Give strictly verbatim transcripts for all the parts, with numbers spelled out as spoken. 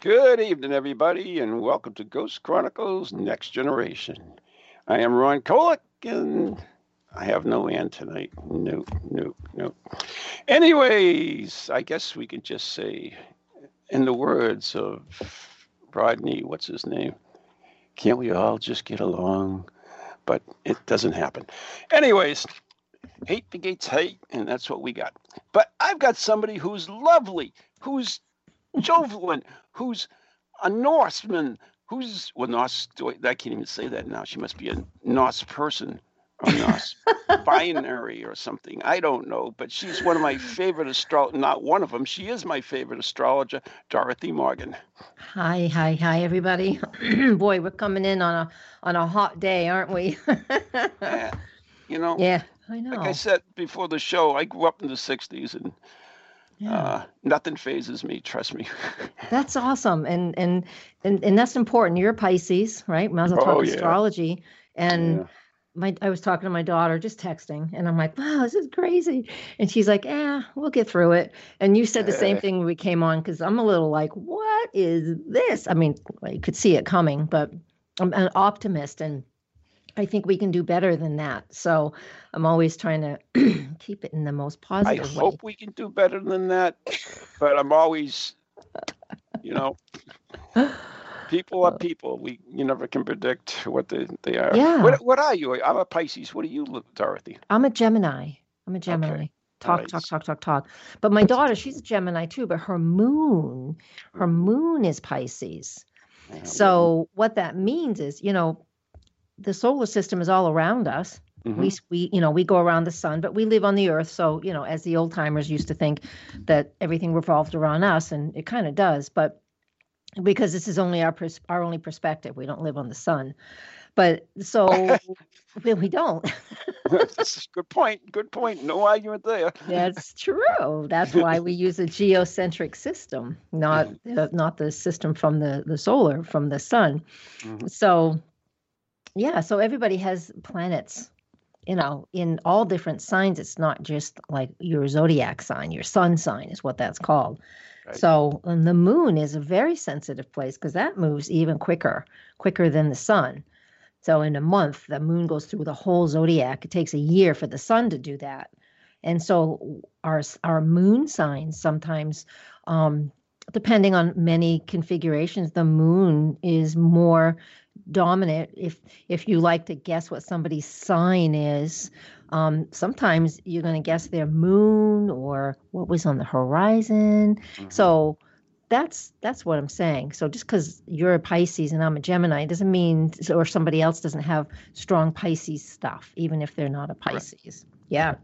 Good evening, everybody, and welcome to Ghost Chronicles Next Generation. I am Ron Kolick, and I have no end tonight. Nope, nope, nope. Anyways, I guess we could just say, in the words of Rodney, what's his name? Can't we all just get along? But it doesn't happen. Anyways, hate negates hate, and that's what we got. But I've got somebody who's lovely, who's jovial, who's a Norseman, who's, well, Norse, I can't even say that now. She must be a Norse person. Or Norse binary or something. I don't know, but she's one of my favorite astrologers. Not one of them. She is my favorite astrologer, Dorothy Morgan. Hi, hi, hi, everybody. Boy, we're coming in on a on a hot day, aren't we? Yeah, you know. Yeah, I know. Like I said before the show, I grew up in the sixties, and yeah. uh, nothing phases me. Trust me. That's awesome, and and and and that's important. You're Pisces, right? Might as well talk oh, yeah. astrology and. Yeah. My, I was talking to my daughter, just texting, and I'm like, wow, this is crazy. And she's like, eh, we'll get through it. And you said the same thing when we came on, because I'm a little like, what is this? I mean, I could see it coming, but I'm an optimist, and I think we can do better than that. So I'm always trying to keep it in the most positive way. I hope we can do better than that, but I'm always, you know... People are people. We you never can predict what they, they are. Yeah. What what are you? I'm a Pisces. What are you, Dorothy? I'm a Gemini. I'm a Gemini. Okay. Talk, right. talk, talk, talk, talk. But my daughter, she's a Gemini too, but her moon, her moon is Pisces. Yeah, so well. What that means is, you know, the solar system is all around us. Mm-hmm. We, we, you know, we go around the sun, but we live on the earth. So, you know, as the old timers used to think that everything revolved around us, and it kind of does, but because this is only our pers- our only perspective. We don't live on the sun. But so we don't. This is good point. Good point. No argument there. That's true. That's why we use a geocentric system, not uh, not the system from the, the solar, from the sun. Mm-hmm. So, yeah. So everybody has planets, you know, in all different signs. It's not just like your zodiac sign. Your sun sign is what that's called. So and the moon is a very sensitive place because that moves even quicker, quicker than the sun. So in a month, the moon goes through the whole zodiac. It takes a year for the sun to do that. And so our our moon signs sometimes, um, depending on many configurations, the moon is more dominant. If if you like to guess what somebody's sign is, Um, sometimes you're going to guess their moon or what was on the horizon. Mm-hmm. So that's that's what I'm saying. So just because you're a Pisces and I'm a Gemini doesn't mean, or somebody else doesn't have strong Pisces stuff, even if they're not a Pisces. Right. Yeah.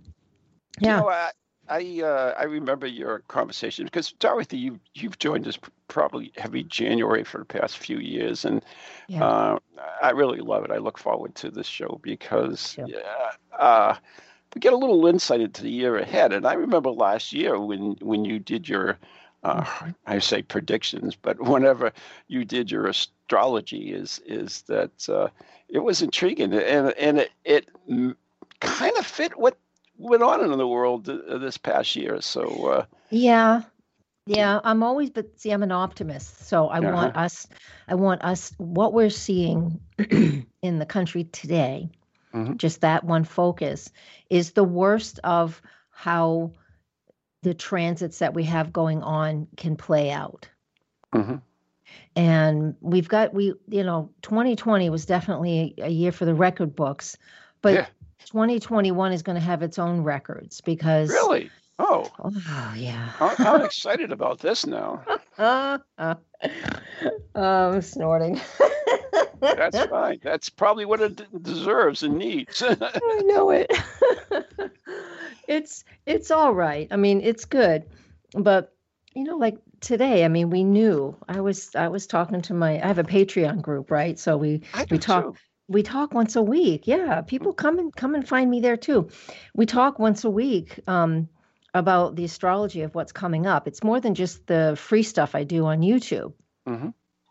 Yeah. You know, I I, uh, I remember your conversation because, Dorothy, you, you've joined us probably every January for the past few years, and yeah. uh, I really love it. I look forward to this show because yeah. uh, uh, we get a little insight into the year ahead. And I remember last year when, when you did your, uh, mm-hmm. I say predictions, but whenever you did your astrology is is that uh, it was intriguing, and and it, it kind of fit what went on in the world this past year. So uh, yeah. Yeah, I'm always, but see, I'm an optimist. So I uh-huh. want us, I want us, what we're seeing in the country today, mm-hmm. just that one focus, is the worst of how the transits that we have going on can play out. Mm-hmm. And we've got, we, you know, twenty twenty was definitely a, a year for the record books, but yeah. twenty twenty-one is going to have its own records because. Really? Oh, oh yeah. I'm, I'm excited about this now. uh, uh, I'm snorting. That's fine. That's probably what it deserves and needs. I know it. It's it's all right. I mean, it's good, but you know, like today, I mean, we knew I was I was talking to my I have a Patreon group, right? So we we talk too. we talk once a week. Yeah, people come and come and find me there too. We talk once a week um, about the astrology of what's coming up. It's more than just the free stuff I do on YouTube. Mm-hmm.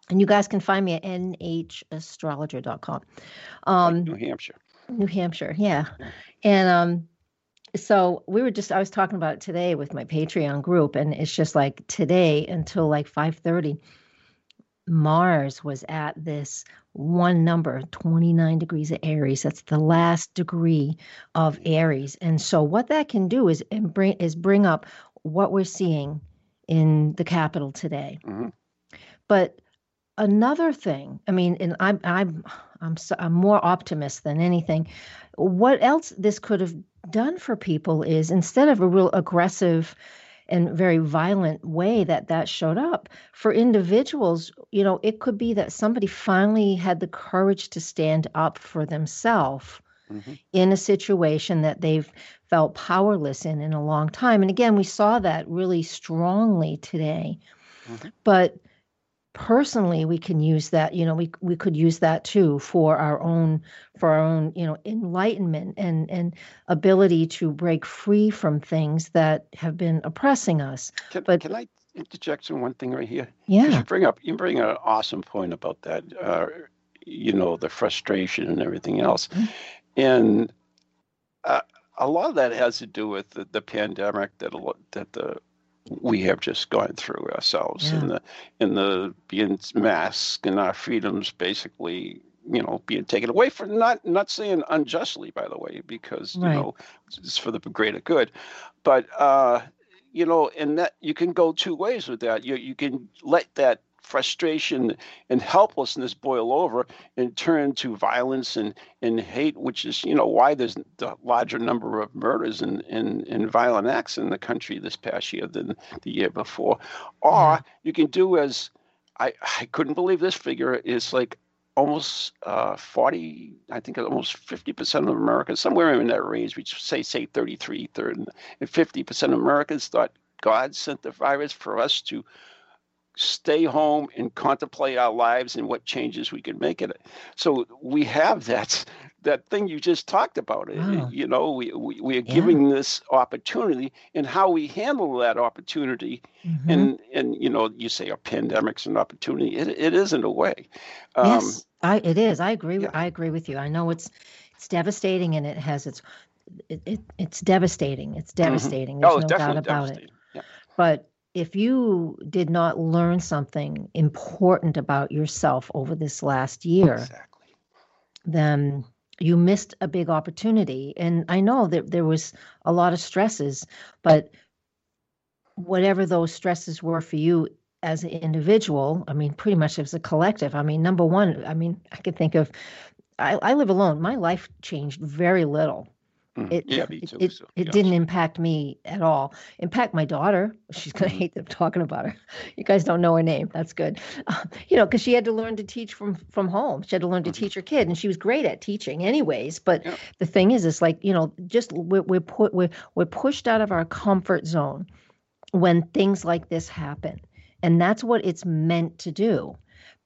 And you guys can find me at n h astrologer dot com. Um, like New Hampshire. New Hampshire, yeah. And um, so we were just, I was talking about it today with my Patreon group, and it's just like today until like five thirty, Mars was at this one number, twenty-nine degrees of Aries. That's the last degree of Aries. And so what that can do is, bring, is bring up what we're seeing in the capital today. Mm-hmm. But another thing, I mean, and I'm I'm I'm so, I'm more optimist than anything. What else this could have done for people is instead of a real aggressive and very violent way that that showed up for individuals, you know, it could be that somebody finally had the courage to stand up for themselves mm-hmm. in a situation that they've felt powerless in in a long time. And again, we saw that really strongly today, mm-hmm. but personally, we can use that, you know, we we could use that too for our own, for our own, you know, enlightenment and, and ability to break free from things that have been oppressing us. Can, but, can I interject on one thing right here? Yeah. You bring up, you bring an awesome point about that, uh, you know, the frustration and everything else. Mm-hmm. And uh, a lot of that has to do with the, the pandemic that, that the we have just gone through ourselves yeah. and the and the being masked and our freedoms basically, you know, being taken away from not not saying unjustly, by the way, because, right. you know, it's for the greater good. But, uh, you know, and that you can go two ways with that. You, you can let that frustration and helplessness boil over and turn to violence and, and hate, which is, you know, why there's the larger number of murders and, and, and violent acts in the country this past year than the year before. Or you can do as, I, I couldn't believe this figure, it's like almost uh, forty, I think almost fifty percent of Americans, somewhere in that range, we say, say thirty-three, thirty, and fifty percent of Americans thought God sent the virus for us to stay home and contemplate our lives and what changes we could make in it. So we have that that thing you just talked about. Wow. You know, we, we, we are giving yeah. this opportunity, and how we handle that opportunity. Mm-hmm. And, and you know, you say a pandemic's an opportunity. It it is in a way. Um, yes, I, it is. I agree. Yeah. I agree with you. I know it's it's devastating, and it has its it, it it's devastating. It's devastating. Mm-hmm. There's oh, no definitely doubt about it. Yeah. But if you did not learn something important about yourself over this last year, exactly. then you missed a big opportunity. And I know that there was a lot of stresses, but whatever those stresses were for you as an individual, I mean, pretty much as a collective. I mean, number one, I mean, I could think of, I, I live alone. My life changed very little. It, yeah, me too, it, so, it, it didn't impact me at all. Impact my daughter. She's going to hate them talking about her. You guys don't know her name. That's good. Uh, you know, because she had to learn to teach from, from home. She had to learn to teach her kid, and she was great at teaching anyways. But yeah. the thing is, it's like, you know, just we're, we're, put, we're, we're pushed out of our comfort zone when things like this happen. And that's what it's meant to do.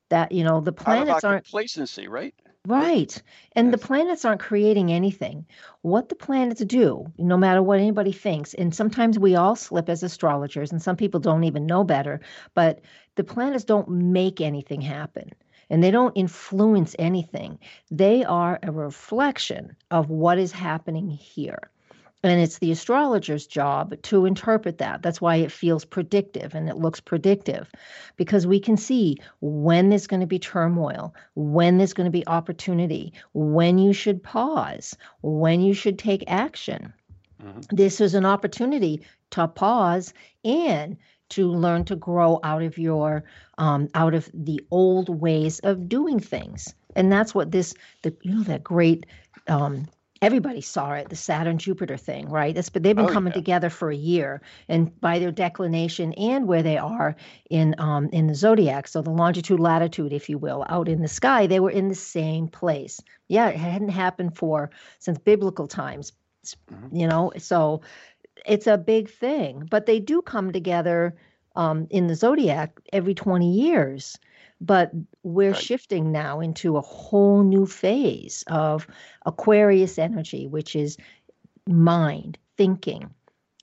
That, you know, the planets aren't... complacency, right? Right. And the planets aren't creating anything. What the planets do, no matter what anybody thinks, and sometimes we all slip as astrologers, and some people don't even know better, but the planets don't make anything happen, and they don't influence anything. They are a reflection of what is happening here. And it's the astrologer's job to interpret that. That's why it feels predictive and it looks predictive, because we can see when there's going to be turmoil, when there's going to be opportunity, when you should pause, when you should take action. Mm-hmm. This is an opportunity to pause and to learn to grow out of your, um, out of the old ways of doing things. And that's what this, the, you know, that great, um, everybody saw it, the Saturn Jupiter thing, right? That's, but they've been oh, coming yeah. together for a year, and by their declination and where they are in um in the zodiac, so the longitude latitude, if you will, out in the sky, they were in the same place. Yeah, it hadn't happened for since biblical times, you know. So it's a big thing, but they do come together um, in the zodiac every twenty years. But we're right. shifting now into a whole new phase of Aquarius energy, which is mind, thinking,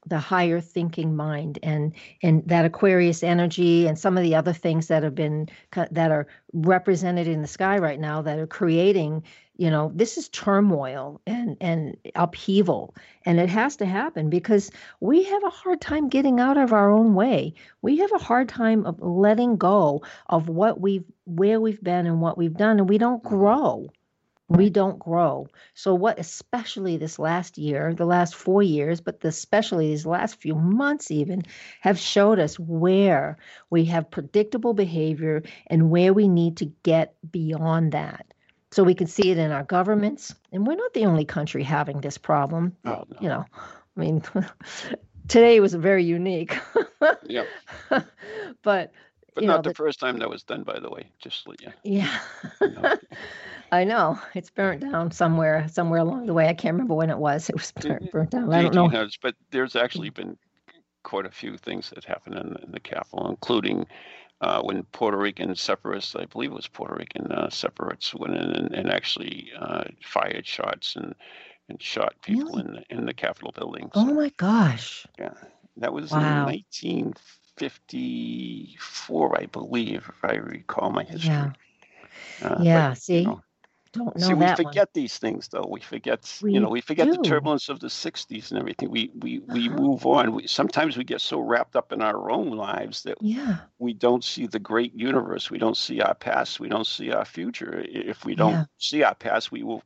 the higher thinking mind, and and that Aquarius energy and some of the other things that have been that are represented in the sky right now that are creating, you know, this is turmoil and and upheaval, and it has to happen because we have a hard time getting out of our own way. We have a hard time of letting go of what we've where we've been and what we've done, and we don't grow. We don't grow. So what, especially this last year, the last four years, but especially these last few months even, have showed us where we have predictable behavior and where we need to get beyond that. So we can see it in our governments. And we're not the only country having this problem. Oh, no. You know, I mean, today was very unique. Yeah. But... But you not know, the, the first time that was done, by the way, just let you. Yeah. No. I know. It's burnt down somewhere, somewhere along the way. I can't remember when it was. It was burnt, burnt down. I don't know. Knows, but there's actually been quite a few things that happened in, in the capital, including uh, when Puerto Rican separatists, I believe it was Puerto Rican uh, separatists, went in and, and actually uh, fired shots and, and shot people really? in, in the Capitol building. So, oh, my gosh. Yeah. That was wow. in nineteen fifty. fifty-four, I believe, if I recall my history. Yeah, uh, yeah but, see? You know, Don't know see, that we forget one. These things, though. We forget, we you know, we forget do. the turbulence of the sixties and everything. We we, we uh-huh. move on. We, sometimes we get so wrapped up in our own lives that yeah. we don't see the great universe. We don't see our past. We don't see our future. If we don't yeah. see our past, we will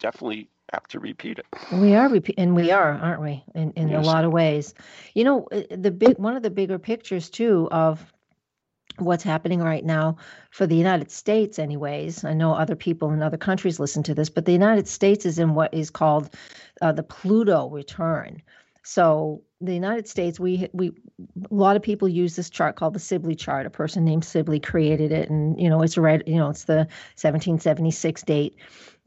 definitely have to repeat it. We are, and we are, aren't we? In in yes. a lot of ways, you know, the big one of the bigger pictures too of what's happening right now for the United States, anyways. I know other people in other countries listen to this, but the United States is in what is called uh, the Pluto return. So the United States, we we a lot of people use this chart called the Sibley chart. A person named Sibley created it, and you know, it's right. You know, it's the seventeen seventy-six date,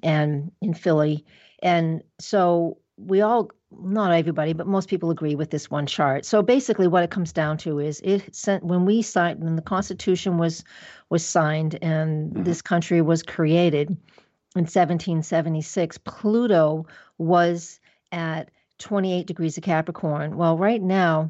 and in Philly. And so we all, not everybody, but most people agree with this one chart. So basically what it comes down to is it sent, when we signed, when the Constitution was was signed and mm-hmm. this country was created in seventeen seventy-six, Pluto was at twenty-eight degrees of Capricorn. Well, right now,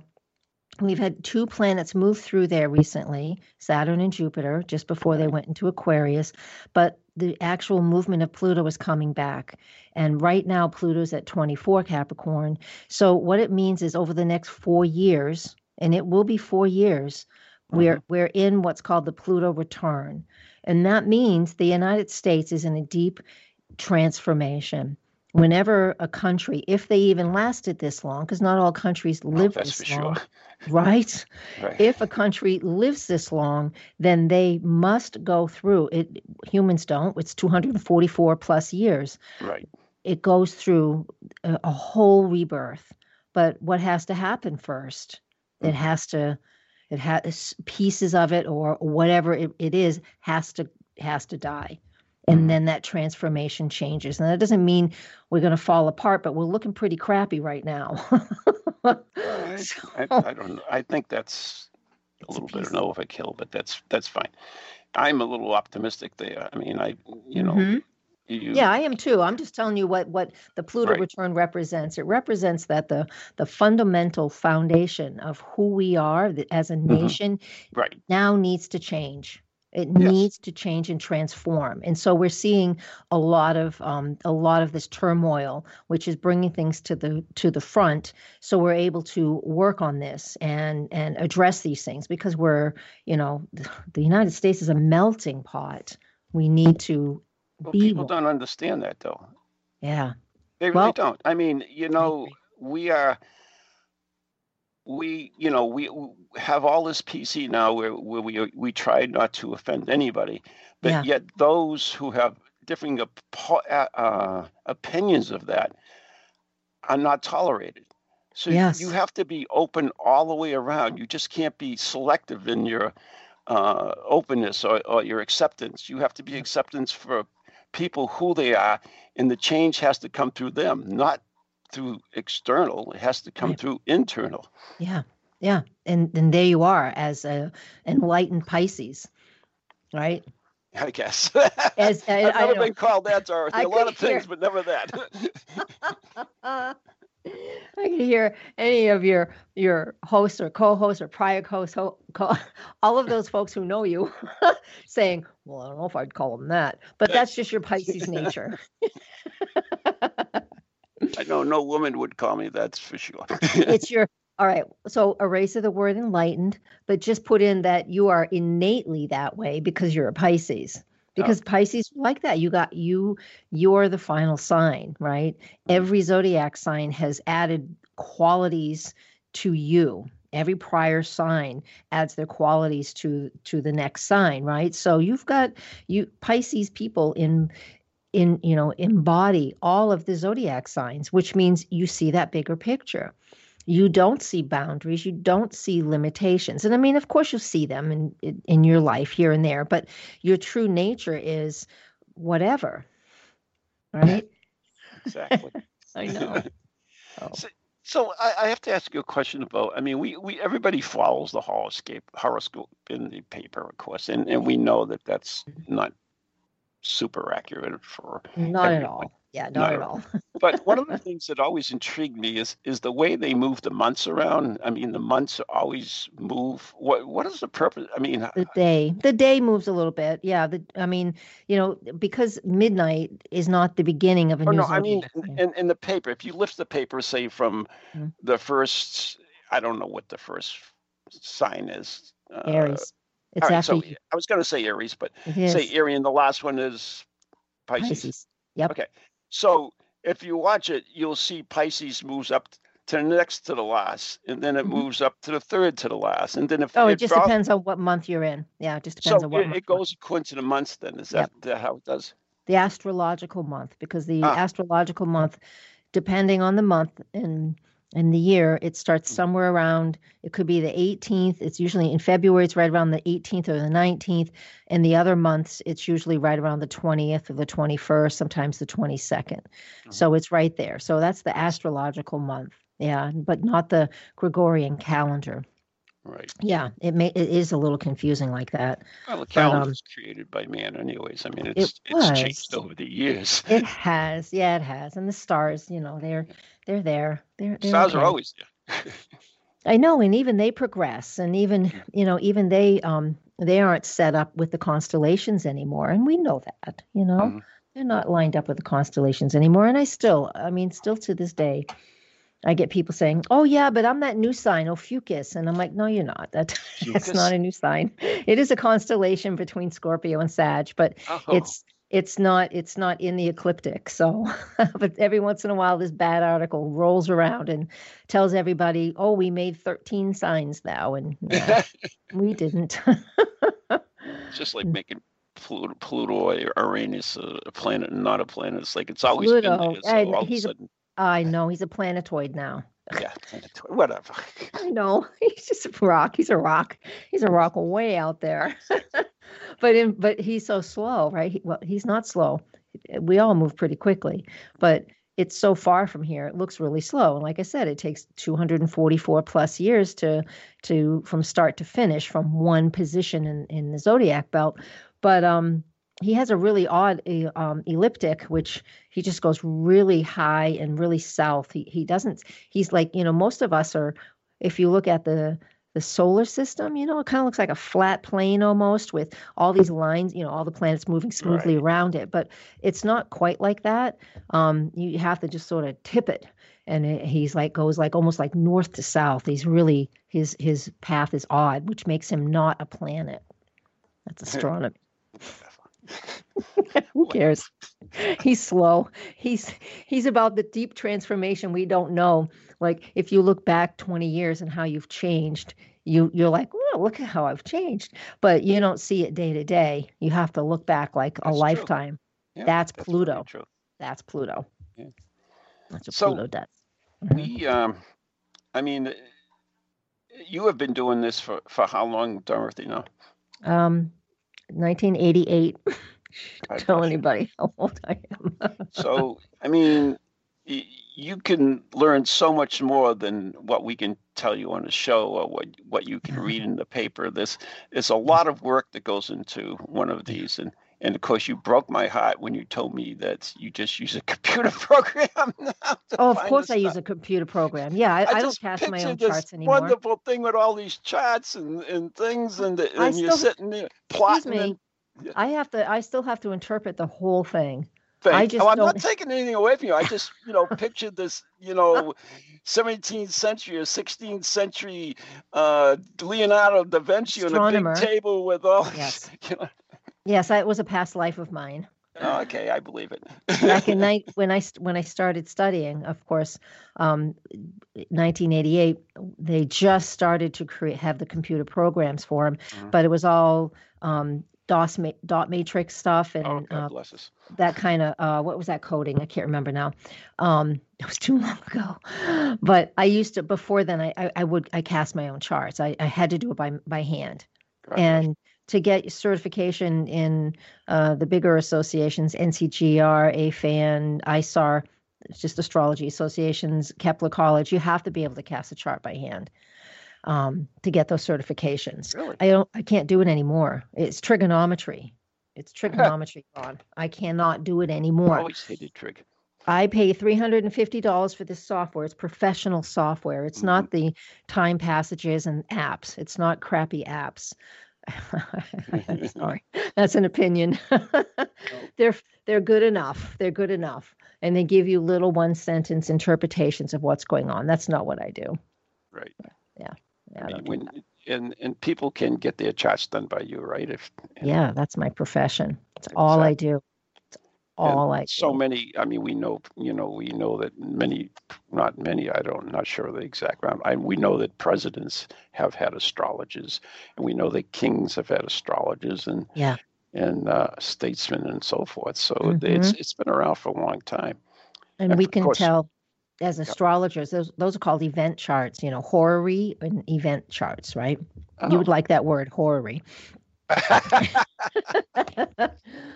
we've had two planets move through there recently, Saturn and Jupiter, just before they went into Aquarius. But the actual movement of Pluto is coming back. And right now, Pluto's at twenty-four Capricorn. So what it means is over the next four years, and it will be four years, mm-hmm. we're, we're in what's called the Pluto return. And that means the United States is in a deep transformation. Whenever a country, if they even lasted this long, because not all countries live oh, this long, sure. right? right? If a country lives this long, then they must go through it. Humans don't. It's two hundred forty-four plus years. Right. It goes through a, a whole rebirth. But what has to happen first? It has to. It has pieces of it, or whatever it, it is, has to has to die. And then that transformation changes. And that doesn't mean we're going to fall apart, but we're looking pretty crappy right now. so, I, I don't know. I think that's a little a bit of an overkill, but that's that's fine. I'm a little optimistic there. I mean, I, you know. Mm-hmm. You, yeah, I am too. I'm just telling you what, what the Pluto right. return represents. It represents that the, the fundamental foundation of who we are as a nation mm-hmm. right. now needs to change. It yes. needs to change and transform, and so we're seeing a lot of um, a lot of this turmoil, which is bringing things to the to the front. So we're able to work on this and and address these things because we're, you know, the United States is a melting pot. We need to well, be. People don't understand that, though. Yeah, they really well, don't. I mean, you know, we are. We, you know, we have all this P C now where, where we we try not to offend anybody, but yeah. yet those who have differing op- uh, opinions of that are not tolerated. So yes. you have to be open all the way around. You just can't be selective in your uh, openness or, or your acceptance. You have to be acceptance for people who they are, and the change has to come through them, not through external. It has to come right. through internal. Yeah. yeah. And and there you are as a enlightened Pisces, right? I guess. As, I, I've never I been called that, Dorothy. I a lot of hear... things, but never that. I can hear any of your your hosts or co-hosts or prior hosts, ho, co- all of those folks who know you saying, well, I don't know if I'd call them that, but that's just your Pisces nature. I know no woman would call me, that's for sure. It's your, all right, so erase the word enlightened, but just put in that you are innately that way because you're a Pisces. Because Pisces like that, you got you, you're the final sign, right? Every zodiac sign has added qualities to you. Every prior sign adds their qualities to to the next sign, right? So you've got you Pisces people in in you know embody all of the zodiac signs, which means you see that bigger picture. You don't see boundaries. You don't see limitations. And I mean, of course, you see them in in your life here and there, but your true nature is whatever, right? Exactly. I know. Oh. So, so I, I have to ask you a question about, I mean, we, we everybody follows the horoscope, horoscope in the paper, of course, and, and we know that that's not super accurate for Not everyone. At all. Yeah, not no. at all. But one of the things that always intrigued me is is the way they move the months around. I mean, the months always move. What what is the purpose? I mean, the day the day moves a little bit. Yeah, the I mean, you know, because midnight is not the beginning of a oh, new. No, I mean, in, in the paper, if you lift the paper, say from mm-hmm. the first, I don't know what the first sign is. Uh, Aries. It's all right, after. So I was going to say Aries, but say Aries, and the last one is Pisces. Pisces. Yep. Okay. So if you watch it, you'll see Pisces moves up to the next to the last, and then it mm-hmm. moves up to the third to the last, and then if oh, it, it just drops, depends on what month you're in. Yeah, it just depends so on what it, month. So it goes according to the months. Then is that yep. how it does? The astrological month, because the ah. astrological month, depending on the month and and the year, it starts somewhere around. It could be the eighteenth. It's usually in February. It's right around the eighteenth or the nineteenth, and the other months it's usually right around the twentieth or the twenty-first, sometimes the twenty-second. Mm-hmm. So it's right there. So that's the astrological month, yeah, but not the Gregorian calendar. Right. Yeah, it may it is a little confusing like that. Well, the calendar um, was created by man, anyways. I mean, it's it it's changed over the years. It has, yeah, it has. And the stars, you know, they're they're there. They're, they're stars okay. are always there. I know, and even they progress, and even you know, even they um they aren't set up with the constellations anymore, and we know that, you know, mm-hmm. they're not lined up with the constellations anymore. And I still, I mean, still to this day. I get people saying, "Oh yeah, but I'm that new sign, Ophiuchus," and I'm like, "No, you're not. That, that's not a new sign. It is a constellation between Scorpio and Sag, but oh. it's it's not it's not in the ecliptic." So, but every once in a while, this bad article rolls around and tells everybody, "Oh, we made thirteen signs now, and yeah, we didn't." It's just like making Pluto, Pluto, Uranus, a planet, and not a planet. It's like it's always Pluto. been there. So I, all he's of a sudden. I know. He's a planetoid now. Yeah, planetoid, whatever. I know. He's just a rock. He's a rock. He's a rock way out there. but in, but he's so slow, right? He, well, he's not slow. We all move pretty quickly. But it's so far from here. It looks really slow. And like I said, it takes two hundred forty-four plus years to to from start to finish from one position in, in the zodiac belt. But um. He has a really odd um, elliptic, which he just goes really high and really south. He he doesn't, he's like, you know, most of us are, if you look at the the solar system, you know, it kind of looks like a flat plane almost with all these lines, you know, all the planets moving smoothly right. around it. But it's not quite like that. Um, you have to just sort of tip it. And it, he's like, goes like almost like north to south. He's really, his his path is odd, which makes him not a planet. That's astronomy. Who cares? He's slow. He's he's about the deep transformation we don't know. Like if you look back twenty years and how you've changed, you you're like, well, look at how I've changed. But you don't see it day to day. You have to look back like that's a true. lifetime. Yeah, that's, that's Pluto. True. That's Pluto. Yeah. That's what so Pluto does. Mm-hmm. We, um, I mean, you have been doing this for, for how long, Dorothy? Now. Um. nineteen eighty-eight. Don't tell anybody how old I am. So, I mean, you can learn so much more than what we can tell you on a show or what, what you can read in the paper. This is a lot of work that goes into one of these. And, and of course, you broke my heart when you told me that you just use a computer program now. Oh, of course I use a computer program. Yeah, I, I, I don't cast my own charts anymore. This wonderful thing with all these charts and, and things, and, the, and you're still sitting there plotting. Excuse me. And, I have to. I still have to interpret the whole thing. Thing. I just oh, I'm don't... not taking anything away from you. I just, you know, pictured this, you know, seventeenth century or sixteenth century uh, Leonardo da Vinci astronomer on a big table with all. Yes, you know. Yes, it was a past life of mine. Oh, okay, I believe it. Back in night when I when I started studying, of course, um, nineteen eighty-eight, they just started to create have the computer programs for them, mm-hmm. but it was all. Um, DOS ma dot matrix stuff and oh, God uh, bless us. That kind of uh, what was that coding? I can't remember now. Um, it was too long ago. But I used to before then. I I, I would I cast my own charts. I, I had to do it by by hand, right. And to get certification in uh, the bigger associations, N C G R, A F A N, I S A R, it's just astrology associations, Kepler College. You have to be able to cast a chart by hand. Um, to get those certifications. Really? I don't, I can't do it anymore. It's trigonometry. It's trigonometry, Ron. I cannot do it anymore. I always hated trig. I pay three hundred fifty dollars for this software. It's professional software. It's mm-hmm. not the time passages and apps. It's not crappy apps. Sorry. That's an opinion. They're, they're good enough. They're good enough. And they give you little one sentence interpretations of what's going on. That's not what I do. Right. Yeah. Yeah, I mean, when, and and people can get their charts done by you, right? If you yeah, know. That's my profession. It's exactly. all I do. It's all and I do. So many. I mean, we know. You know, we know that many, not many. I don't. I'm not sure of the exact amount. I we know that presidents have had astrologers, and we know that kings have had astrologers, and yeah, and uh, statesmen and so forth. So mm-hmm. it's it's been around for a long time. And, and we can course, tell. As astrologers, those those are called event charts, you know, horary and event charts, right? Oh. You would like that word, horary. Are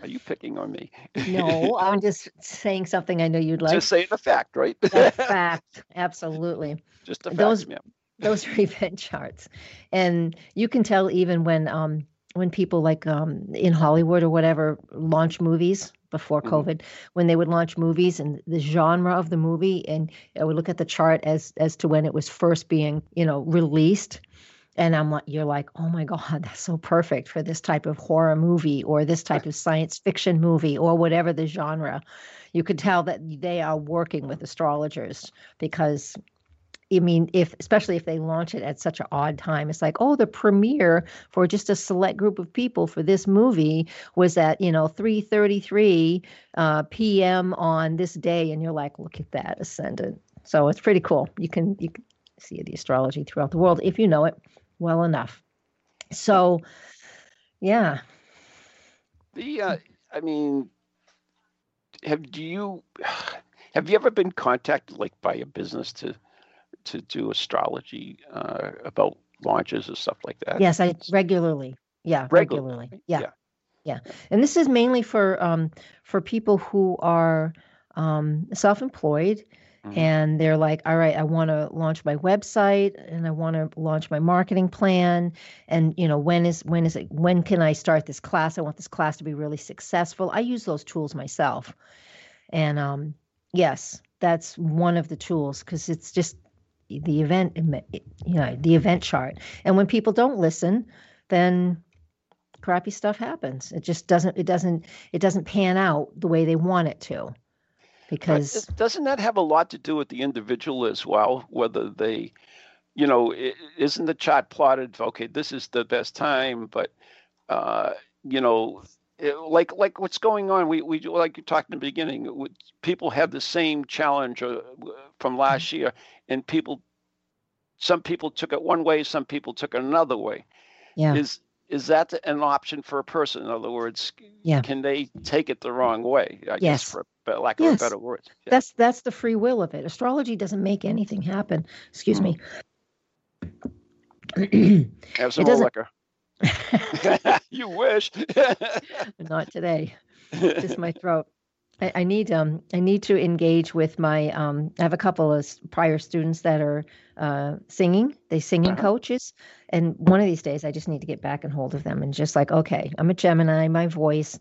you picking on me? No, I'm just saying something I know you'd like. Just saying the fact, right? The fact, absolutely. Just the fact, those, yeah. Those are event charts. And you can tell even when um when people like um in Hollywood or whatever launch movies. Before COVID, mm-hmm. when they would launch movies and the genre of the movie, and I would look at the chart as as to when it was first being, you know, released, and I'm like, you're like, oh my God, that's so perfect for this type of horror movie or this type of science fiction movie or whatever the genre. You could tell that they are working with astrologers because. I mean, if especially if they launch it at such an odd time, it's like, oh, the premiere for just a select group of people for this movie was at, you know, three thirty-three uh, p m on this day. And you're like, look at that ascendant. So it's pretty cool. You can, you can see the astrology throughout the world if you know it well enough. So, yeah. The uh, I mean, have do you have you ever been contacted like by a business to to do astrology uh, about launches and stuff like that? Yes, I regularly. Yeah, regularly. regularly. Yeah. yeah, yeah. And this is mainly for um, for people who are um, self-employed, mm-hmm. and they're like, all right, I want to launch my website and I want to launch my marketing plan. And you know, when is when is it? When can I start this class? I want this class to be really successful. I use those tools myself, and um, yes, that's one of the tools because it's just. The event, you know, the event chart. And when people don't listen, then crappy stuff happens. It just doesn't, it doesn't, it doesn't pan out the way they want it to. Because but doesn't that have a lot to do with the individual as well? Whether they, you know, isn't the chart plotted? Okay, this is the best time, but, uh, you know, It, like like what's going on, we we like you talked in the beginning, people have the same challenge uh, from last year, and people, some people took it one way, some people took it another way. Yeah, is is that an option for a person? In other words, yeah. can they take it the wrong way? I yes. guess for lack of yes. a better word. Yeah. That's that's the free will of it. Astrology doesn't make anything happen. Excuse mm. me. Have some more liquor. You wish. Not today. Just my throat. I, I need um I need to engage with my um I have a couple of prior students that are uh singing they singing uh-huh. coaches, and one of these days I just need to get back and hold of them and just like, okay, I'm a Gemini, my voice,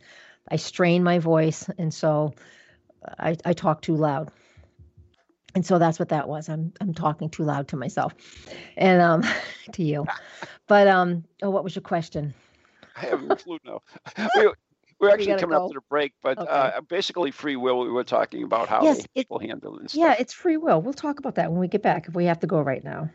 I strain my voice, and so I I talk too loud. And so that's what that was. I'm I'm talking too loud to myself and um to you. But um oh, what was your question? I have no clue now. We're, we're actually coming go? up to the break, but okay. uh, basically free will, we were talking about how yes, people it, handle it. Yeah, it's free will. We'll talk about that when we get back, if we have to go right now.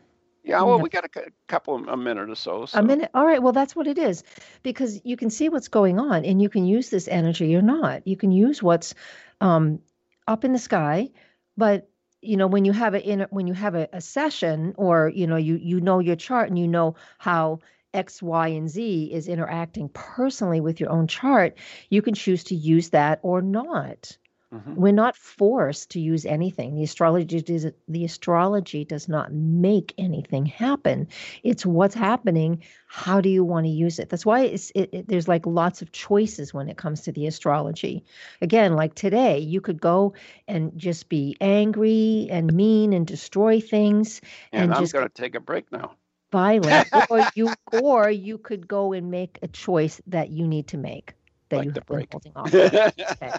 Yeah, well, we got a couple, a minute or so, so. A minute. All right. Well, that's what it is, because you can see what's going on and you can use this energy or not. You can use what's um, up in the sky, but you know, when you have a, in, when you have a, a session, or, you know, you, you know, your chart and you know how X, Y, and Z is interacting personally with your own chart, you can choose to use that or not. Mm-hmm. We're not forced to use anything. The astrology does, the astrology does not make anything happen. It's what's happening. How do you want to use it? That's why it's, it, it, there's like lots of choices when it comes to the astrology. Again, like today, you could go and just be angry and mean and destroy things. And, and I'm just going to take a break now. Violent, or you, or you could go and make a choice that you need to make. That like you have been holding off. Okay.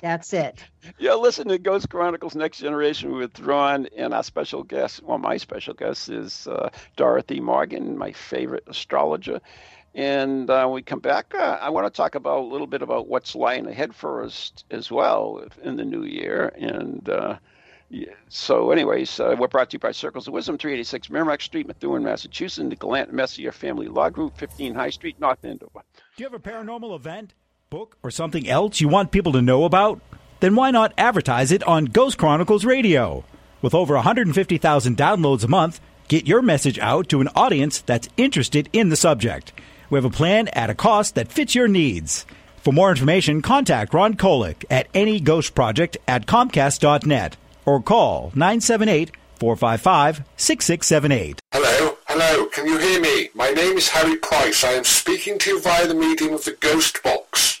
That's it. Yeah, listen to Ghost Chronicles Next Generation with Ron and our special guest. Well, my special guest is uh, Dorothy Morgan, my favorite astrologer. And uh, when we come back, uh, I want to talk about a little bit about what's lying ahead for us as well in the new year. And uh, yeah. So anyways, uh, we're brought to you by Circles of Wisdom, three eighty-six Merrimack Street, Methuen, Massachusetts, the Gallant and Messier Family Law Group, fifteen High Street, North Andover. Do you have a paranormal event, book, or something else you want people to know about? Then why not advertise it on Ghost Chronicles Radio? With over one hundred fifty thousand downloads a month, get your message out to an audience that's interested in the subject. We have a plan at a cost that fits your needs. For more information, contact Ron Kolick at any ghost project at comcast dot net or call nine seven eight, four five five, six six seven eight. Hello. Hello, can you hear me? My name is Harry Price. I am speaking to you via the medium of the Ghost Box.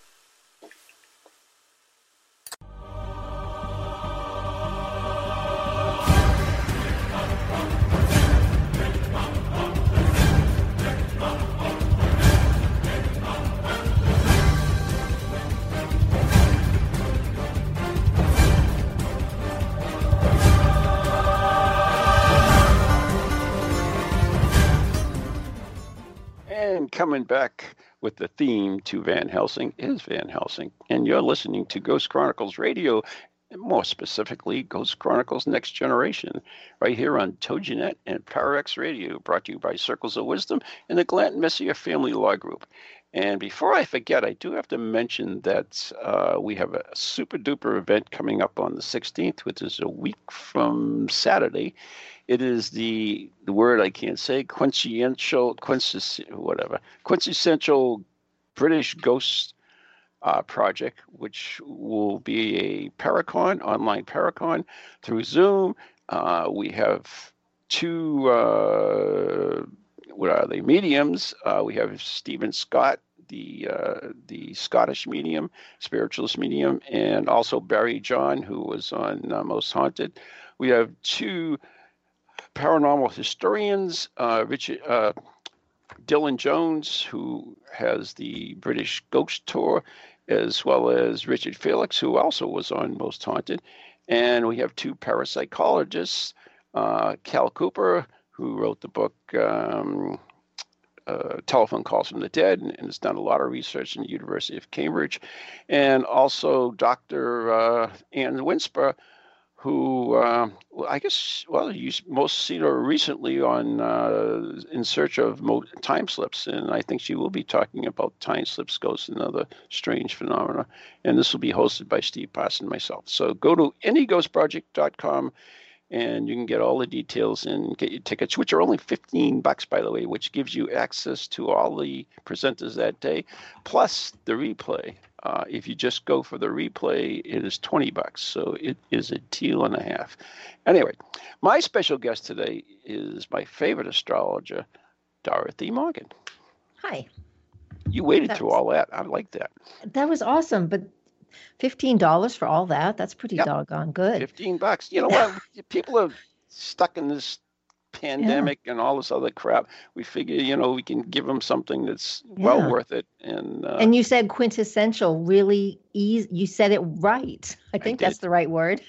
And coming back with the theme to Van Helsing is Van Helsing. And you're listening to Ghost Chronicles Radio, and more specifically, Ghost Chronicles Next Generation, right here on Togginet and Para-X Radio, brought to you by Circles of Wisdom and the Gallant and Messier Family Law Group. And before I forget, I do have to mention that uh, we have a super-duper event coming up on the sixteenth, which is a week from Saturday. It is the, the word I can't say, quintessential, quintessential, whatever, quintessential British Ghost uh, Project, which will be a Paracon, online Paracon through Zoom. Uh, we have two, uh, what are they, mediums. Uh, we have Stephen Scott, the uh, the Scottish medium, spiritualist medium, and also Barry John, who was on uh, Most Haunted. We have two paranormal historians, uh, Richard uh, Dylan Jones, who has the British Ghost Tour, as well as Richard Felix, who also was on Most Haunted. And we have two parapsychologists, uh, Cal Cooper, who wrote the book um, uh, telephone calls from the dead, and, and has done a lot of research in the University of Cambridge. And also Doctor Uh, Ann Winsper, who uh, I guess, well, you most seen her recently on uh, In Search of Time Slips, and I think she will be talking about time slips, ghosts, and other strange phenomena. And this will be hosted by Steve Parson and myself. So go to any ghost project dot com, and you can get all the details and get your tickets, which are only fifteen bucks, by the way, which gives you access to all the presenters that day, plus the replay. Uh, if you just go for the replay, it is twenty bucks. So it is a deal and a half. Anyway, my special guest today is my favorite astrologer, Dorothy Morgan. Hi. You waited That's, through all that. I like that. That was awesome. But fifteen dollars for all that? That's pretty yep. doggone good. fifteen bucks. You know what? People are stuck in this pandemic yeah. and all this other crap. We figure, you know, we can give them something that's yeah. well worth it. And uh, and you said quintessential, really easy. You said it right. I think I that's the right word.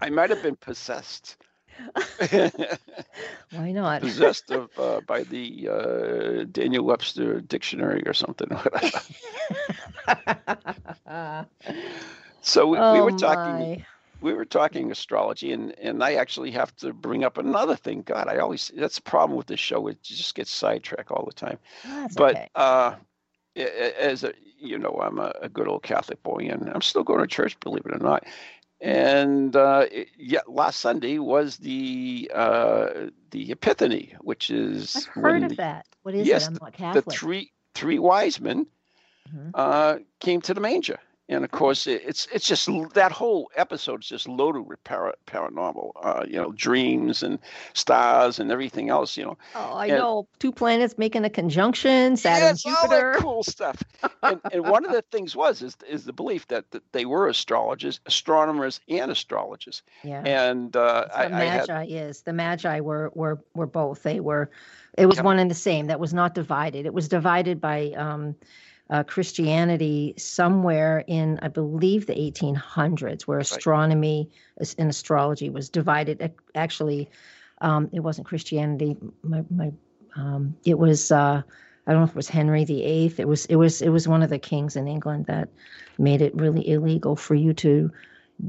I might have been possessed. Why not? Possessed of uh, by the uh, Daniel Webster dictionary or something. So we, oh we were talking. My. We were talking astrology, and, and I actually have to bring up another thing. God, I always – that's the problem with this show. It just gets sidetracked all the time. Oh, that's but okay. uh, as a, you know, I'm a, a good old Catholic boy, and I'm still going to church, believe it or not. And uh, it, yeah, last Sunday was the uh, the Epiphany, which is – I've heard of the, that. What is yes, it? I'm not Catholic. The three, three wise men mm-hmm. uh, came to the manger. And of course, it's it's just that whole episode is just loaded with para, paranormal, uh, you know, dreams and stars and everything else, you know. Oh, I and, know. Two planets making a conjunction, Saturn, yes, Jupiter. All that cool stuff. and, and one of the things was is is the belief that, that they were astrologers, astronomers, and astrologers. Yeah. And uh, I, Magi I had, is the Magi were were were both. They were. It was yeah. one and the same. That was not divided. It was divided by. Um, Uh, Christianity somewhere in, I believe, the eighteen hundreds, where astronomy right. and astrology was divided. Actually, um, it wasn't Christianity. My, my, um, it was uh, I don't know if it was Henry the Eighth. It was it was it was one of the kings in England that made it really illegal for you to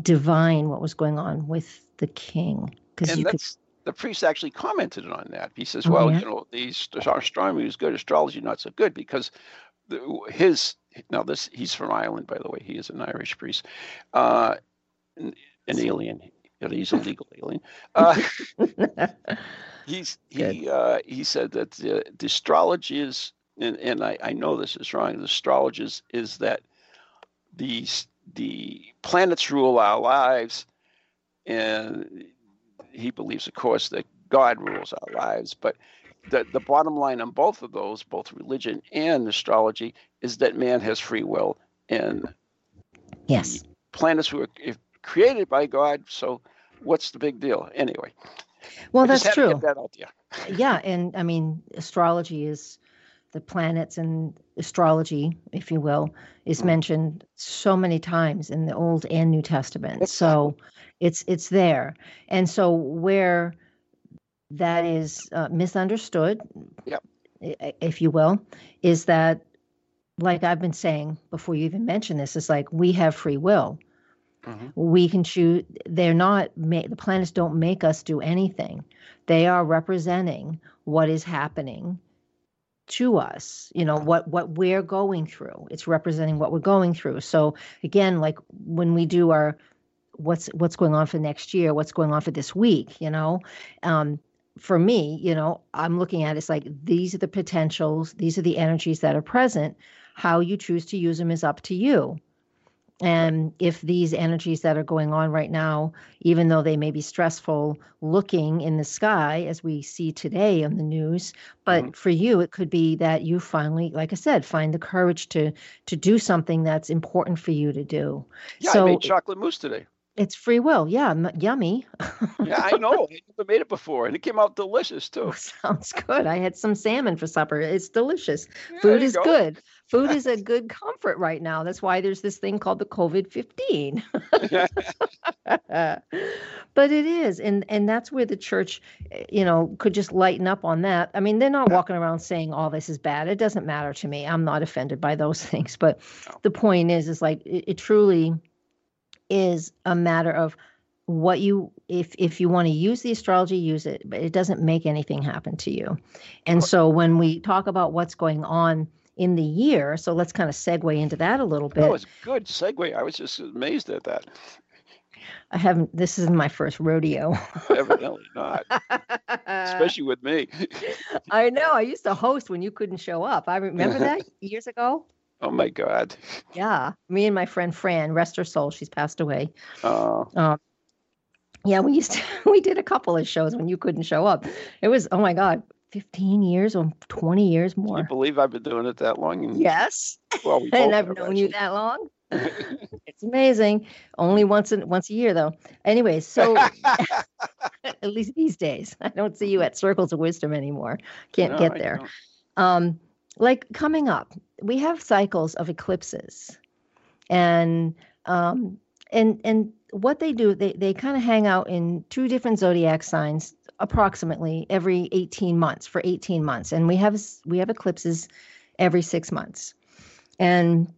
divine what was going on with the king, because you could. The priest actually commented on that. He says, oh, "Well, yeah? you know, these astronomy is good, astrology not so good because." His now this he's from Ireland, by the way. He is an Irish priest, uh, an, an alien. He's a legal alien. Uh, he's he uh, he said that the, the astrologers and and I, I know this is wrong. The astrologers is that the the planets rule our lives, and he believes, of course, that God rules our lives, but. The, the bottom line on both of those, both religion and astrology, is that man has free will. And yes, planets were created by God, so what's the big deal? Anyway. Well, I that's true. That out yeah, and I mean, astrology is the planets, and astrology, if you will, is mm-hmm. mentioned so many times in the Old and New Testament. It's, so it's it's there. And so where... that is uh, misunderstood, yep. if you will, is that, like I've been saying before you even mentioned this, it's like we have free will. Mm-hmm. We can choose. They're not, the planets don't make us do anything. They are representing what is happening to us, you know, what, what we're going through. It's representing what we're going through. So again, like when we do our, what's, what's going on for next year, what's going on for this week, you know, um, for me, you know, I'm looking at it's like these are the potentials, these are the energies that are present. How you choose to use them is up to you. And if these energies that are going on right now, even though they may be stressful looking in the sky, as we see today on the news, but mm-hmm. for you, it could be that you finally, like I said, find the courage to to do something that's important for you to do. Yeah, so, I made chocolate mousse today. It's free will. Yeah. M- yummy. Yeah, I know. I never made it before. And it came out delicious, too. Oh, sounds good. I had some salmon for supper. It's delicious. Yeah, food is go. good. Food is a good comfort right now. That's why there's this thing called the COVID fifteen. But it is, and and that's where the church, you know, could just lighten up on that. I mean, they're not walking around saying all this is bad. It doesn't matter to me. I'm not offended by those things. But the point is, is like it, it truly is a matter of what you, if if you want to use the astrology, use it. But it doesn't make anything happen to you. And so when we talk about what's going on in the year, so let's kind of segue into that a little bit. Oh, it's a good segue. I was just amazed at that. I haven't, this isn't my first rodeo. Evidently not, especially with me. I know. I used to host when you couldn't show up. I remember that years ago. Oh, my God. Yeah. Me and my friend Fran, rest her soul. She's passed away. Oh. Uh, um, yeah, we used to, we did a couple of shows when you couldn't show up. It was, oh, my God, fifteen years or twenty years more. Can you believe I've been doing it that long? And, yes. Well, we and I've known actually. you that long. It's amazing. Only once in, once a year, though. Anyways, so at least these days, I don't see you at Circles of Wisdom anymore. Can't no, get there. Um, like coming up, we have cycles of eclipses, and um, and and what they do, they they kind of hang out in two different zodiac signs approximately every eighteen months for eighteen months, and we have we have eclipses every six months, and.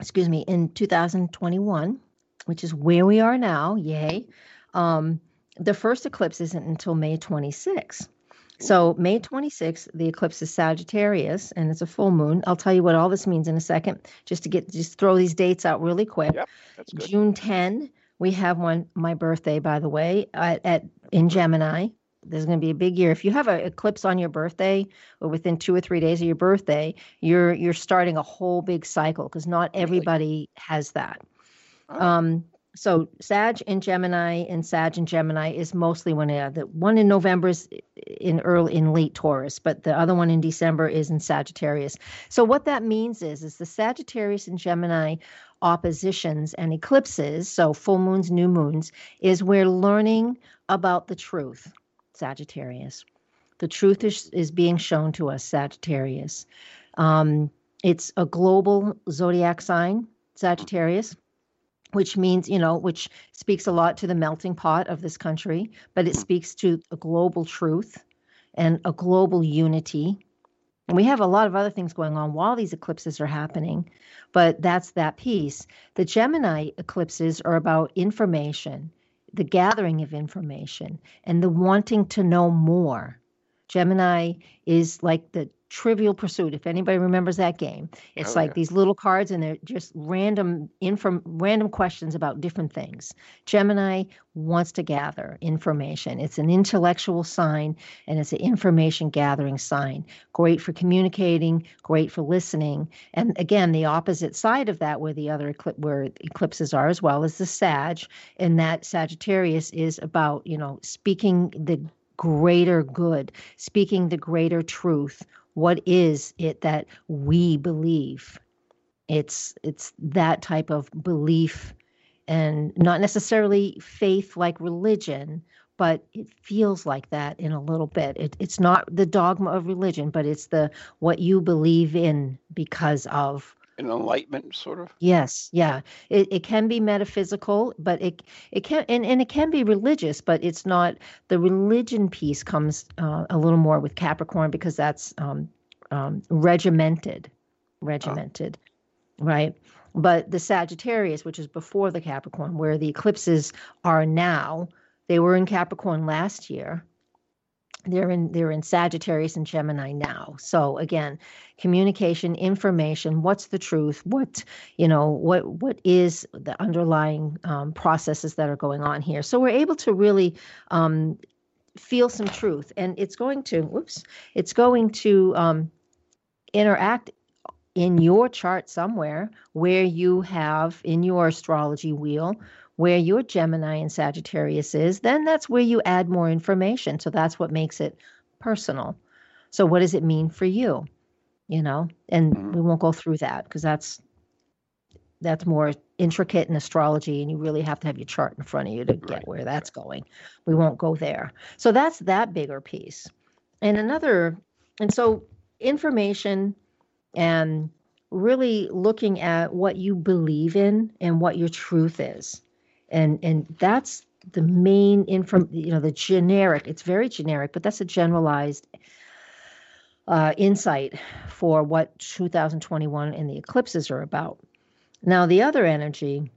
Excuse me, in two thousand twenty-one, which is where we are now, yay, um, the first eclipse isn't until May twenty-sixth. So May twenty-sixth, the eclipse is Sagittarius, and it's a full moon. I'll tell you what all this means in a second, just to get just throw these dates out really quick. Yep, that's good. June tenth, we have one, my birthday, by the way, at, at in Gemini. There's going to be a big year. If you have an eclipse on your birthday or within two or three days of your birthday, you're you're starting a whole big cycle because not everybody has that. Oh. Um, so Sag and Gemini and Sag and Gemini is mostly when uh, the one in November is in early in late Taurus, but the other one in December is in Sagittarius. So what that means is is the Sagittarius and Gemini oppositions and eclipses, so full moons, new moons, is we're learning about the truth. Sagittarius. The truth is, is being shown to us, Sagittarius. Um, it's a global zodiac sign, Sagittarius, which means, you know, which speaks a lot to the melting pot of this country, but it speaks to a global truth and a global unity. And we have a lot of other things going on while these eclipses are happening, but that's that piece. The Gemini eclipses are about information, the gathering of information and the wanting to know more. Gemini is like the Trivial Pursuit. If anybody remembers that game, it's oh, like yeah. these little cards and they're just random inform random questions about different things. Gemini wants to gather information. It's an intellectual sign and it's an information gathering sign. Great for communicating, great for listening. And again, the opposite side of that where the other eclip- where eclipses are as well is the Sag, and that Sagittarius is about, you know, speaking the greater good, speaking the greater truth. What is it that we believe? It's it's that type of belief and not necessarily faith like religion, but it feels like that in a little bit. It, it's not the dogma of religion, but it's the what you believe in because of. An enlightenment sort of? Yes. Yeah. It it can be metaphysical, but it it can and, and it can be religious, but it's not the religion piece comes uh, a little more with Capricorn because that's um, um, regimented, regimented, oh. right? But the Sagittarius, which is before the Capricorn, where the eclipses are now, they were in Capricorn last year. They're in they're in Sagittarius and Gemini now. So again, communication, information. What's the truth? What you know? What what is the underlying um, processes that are going on here? So we're able to really um, feel some truth, and it's going to. Whoops! It's going to um, interact in your chart somewhere where you have in your astrology wheel. Where your Gemini and Sagittarius is, then that's where you add more information. So that's what makes it personal. So what does it mean for you? You know, and we won't go through that because that's that's more intricate in astrology and you really have to have your chart in front of you to get right. where that's going. We won't go there. So that's that bigger piece. And another, and so information and really looking at what you believe in and what your truth is. And and that's the main info, you know, the generic, it's very generic, but that's a generalized uh, insight for what two thousand twenty-one and the eclipses are about. Now, the other energy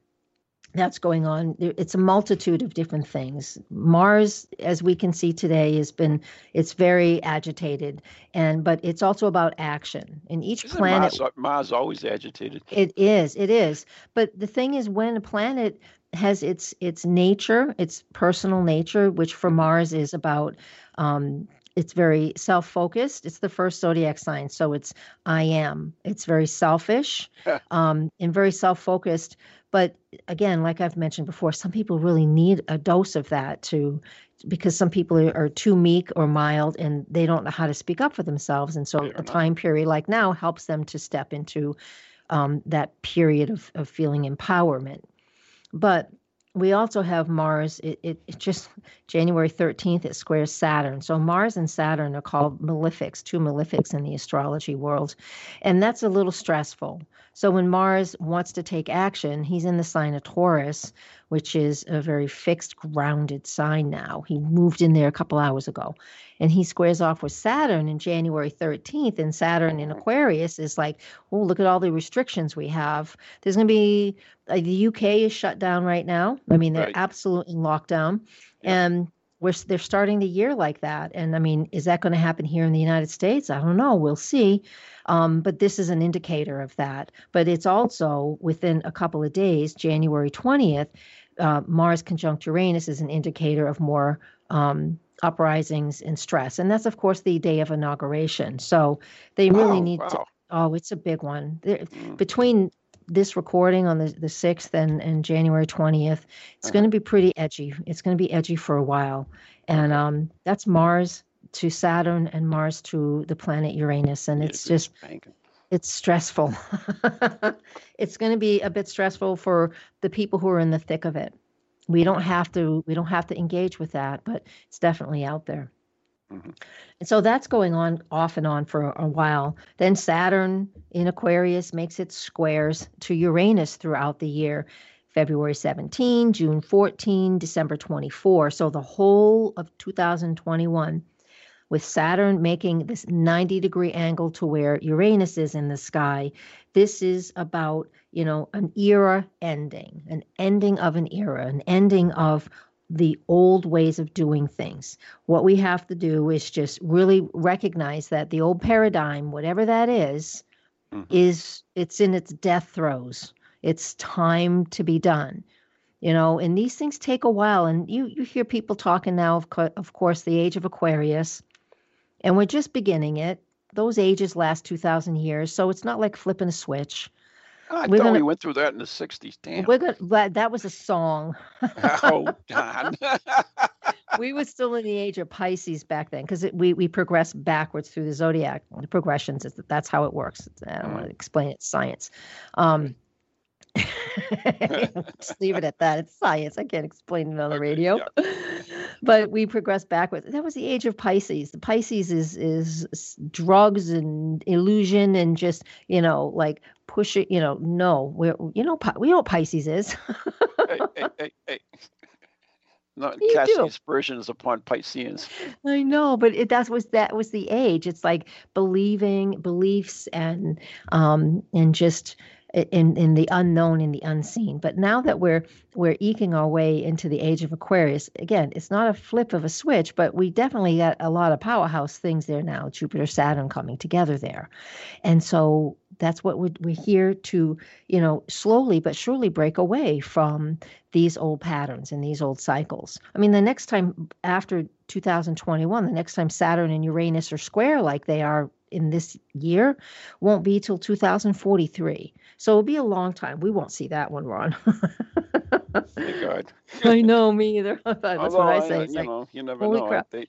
that's going on, it's a multitude of different things. Mars, as we can see today, has been, it's very agitated, and but it's also about action. And each Isn't planet... Mars, Mars always agitated. It is, it is. But the thing is, when a planet has its its nature, its personal nature, which for Mars is about, um, it's very self-focused. It's the first zodiac sign, so it's I am. It's very selfish um, and very self-focused. But again, like I've mentioned before, some people really need a dose of that to, because some people are, are too meek or mild and they don't know how to speak up for themselves. And so Fair a enough. time period like now helps them to step into um, that period of, of feeling empowerment. But we also have Mars, it, it, it just January thirteenth, it squares Saturn. So Mars and Saturn are called malefics, two malefics in the astrology world. And that's a little stressful. So when Mars wants to take action, he's in the sign of Taurus, which is a very fixed, grounded sign now. He moved in there a couple hours ago. And he squares off with Saturn in January thirteenth. And Saturn in Aquarius is like, oh, look at all the restrictions we have. There's going to be, uh, the U K is shut down right now. I mean, they're right. absolutely in lockdown. Yeah. And we're, they're starting the year like that. And I mean, is that going to happen here in the United States? I don't know. We'll see. Um, but this is an indicator of that. But it's also within a couple of days, January twentieth, uh, Mars conjunct Uranus is an indicator of more um uprisings and stress, and that's of course the day of inauguration. So they really wow, need wow. to oh it's a big one mm. between this recording on the, the sixth and, and January twentieth. It's uh-huh. going to be pretty edgy. It's going to be edgy for a while. And um that's Mars to Saturn and Mars to the planet Uranus, and it's, it's just banking. It's stressful. It's going to be a bit stressful for the people who are in the thick of it. We don't have to, we don't have to engage with that, but it's definitely out there. Mm-hmm. And so that's going on off and on for a while. Then Saturn in Aquarius makes its squares to Uranus throughout the year, February seventeenth, June fourteenth, December twenty-fourth. So the whole of two thousand twenty-one with Saturn making this ninety degree angle to where Uranus is in the sky. This is about, you know, an era ending, an ending of an era, an ending of the old ways of doing things. What we have to do is just really recognize that the old paradigm, whatever that is, mm-hmm. is it's in its death throes. It's time to be done. You know, and these things take a while. And you, you hear people talking now, of, co- of course, the age of Aquarius. And we're just beginning it. Those ages last two thousand years. So it's not like flipping a switch. Oh, I we're thought gonna, we went through that in the sixties. Damn. We're gonna, but that was a song. Oh, God. We were still in the age of Pisces back then, because we, we progressed backwards through the zodiac. The progressions, is that that's how it works. I don't want to explain it. Science. Um, just leave it at that. It's science. I can't explain it on the radio. Okay, yeah. But we progressed backwards. That was the age of Pisces. The Pisces is is drugs and illusion and just, you know, like push it, you know, no. We you know we know what Pisces is. hey, hey, hey, hey. Not casting aspersions upon Pisceans. I know, but it, that was that was the age. It's like believing beliefs and um and just In, in the unknown, in the unseen. But now that we're we're eking our way into the age of Aquarius, again, it's not a flip of a switch, but we definitely got a lot of powerhouse things there now, Jupiter, Saturn coming together there. And so that's what we're, we're here to, you know, slowly but surely break away from these old patterns and these old cycles. I mean, the next time after two thousand twenty-one, the next time Saturn and Uranus are square like they are in this year won't be till two thousand forty-three. So it'll be a long time. We won't see that one, Ron. Thank God. I know, me either. That's Although, what I say. I, you like, know, you never know. Crap. They,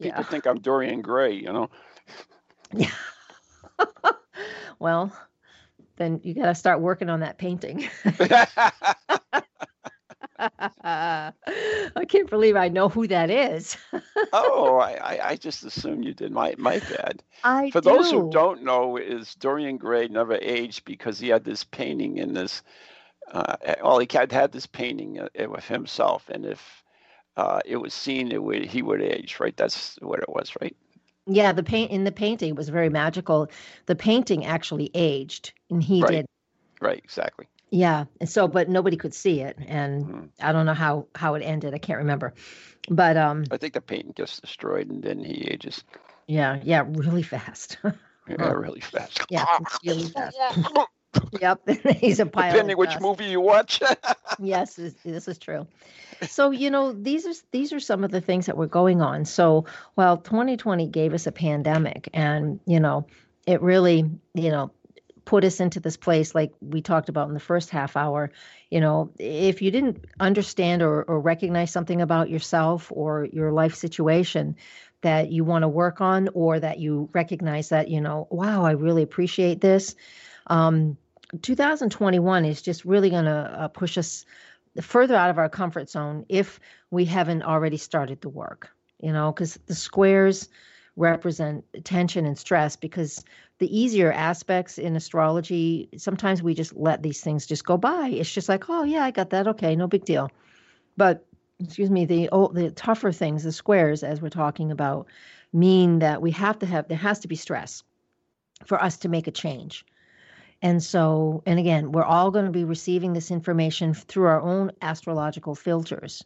people yeah. think I'm Dorian Gray, you know. Yeah. Well, then you got to start working on that painting. I can't believe I know who that is. oh, I, I just assumed you did. My my bad. I For do. those who don't know, is Dorian Gray never aged because he had this painting in this. Uh, well, he had had this painting of himself, and if uh, it was seen that would, he would age, right? That's what it was, right? Yeah, the paint in the painting was very magical. The painting actually aged, and he right. did. Right, exactly. Yeah, and so, but nobody could see it, and mm-hmm. I don't know how how it ended. I can't remember, but um, I think the painting gets destroyed, and then he ages. Yeah, yeah, really fast. Yeah, really fast. Yeah, it's really fast. Yep, he's a pile. Depending which dust. Movie you watch. Yes, this, this is true. So you know, these are these are some of the things that were going on. So while twenty twenty gave us a pandemic, and you know, it really you know put us into this place, like we talked about in the first half hour. You know, if you didn't understand or, or recognize something about yourself or your life situation that you want to work on, or that you recognize that, you know, wow, I really appreciate this. Um, two thousand twenty-one is just really going to uh, push us further out of our comfort zone if we haven't already started the work, you know, because the squares represent tension and stress, because the easier aspects in astrology, sometimes we just let these things just go by. It's just like, oh, yeah, I got that. Okay, no big deal. But excuse me, the oh, the tougher things, the squares, as we're talking about, mean that we have to have, there has to be stress for us to make a change. And so, and again, we're all going to be receiving this information through our own astrological filters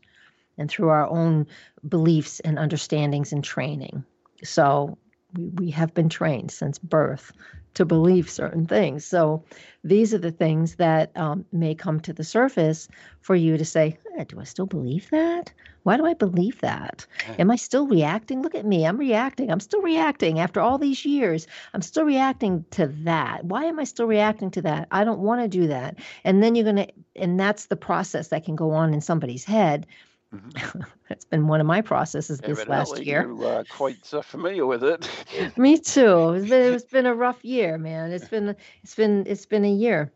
and through our own beliefs and understandings and training. So we, we have been trained since birth to believe certain things. So these are the things that um, may come to the surface for you to say, eh, do I still believe that? Why do I believe that? Am I still reacting? Look at me. I'm reacting. I'm still reacting after all these years. I'm still reacting to that. Why am I still reacting to that? I don't want to do that. And then you're going to, and that's the process that can go on in somebody's head. Mm-hmm. That's been one of my processes this Evidently, last year. You're uh, quite so familiar with it. Me too. It's been, it's been a rough year, man. It's been it's been it's been a year,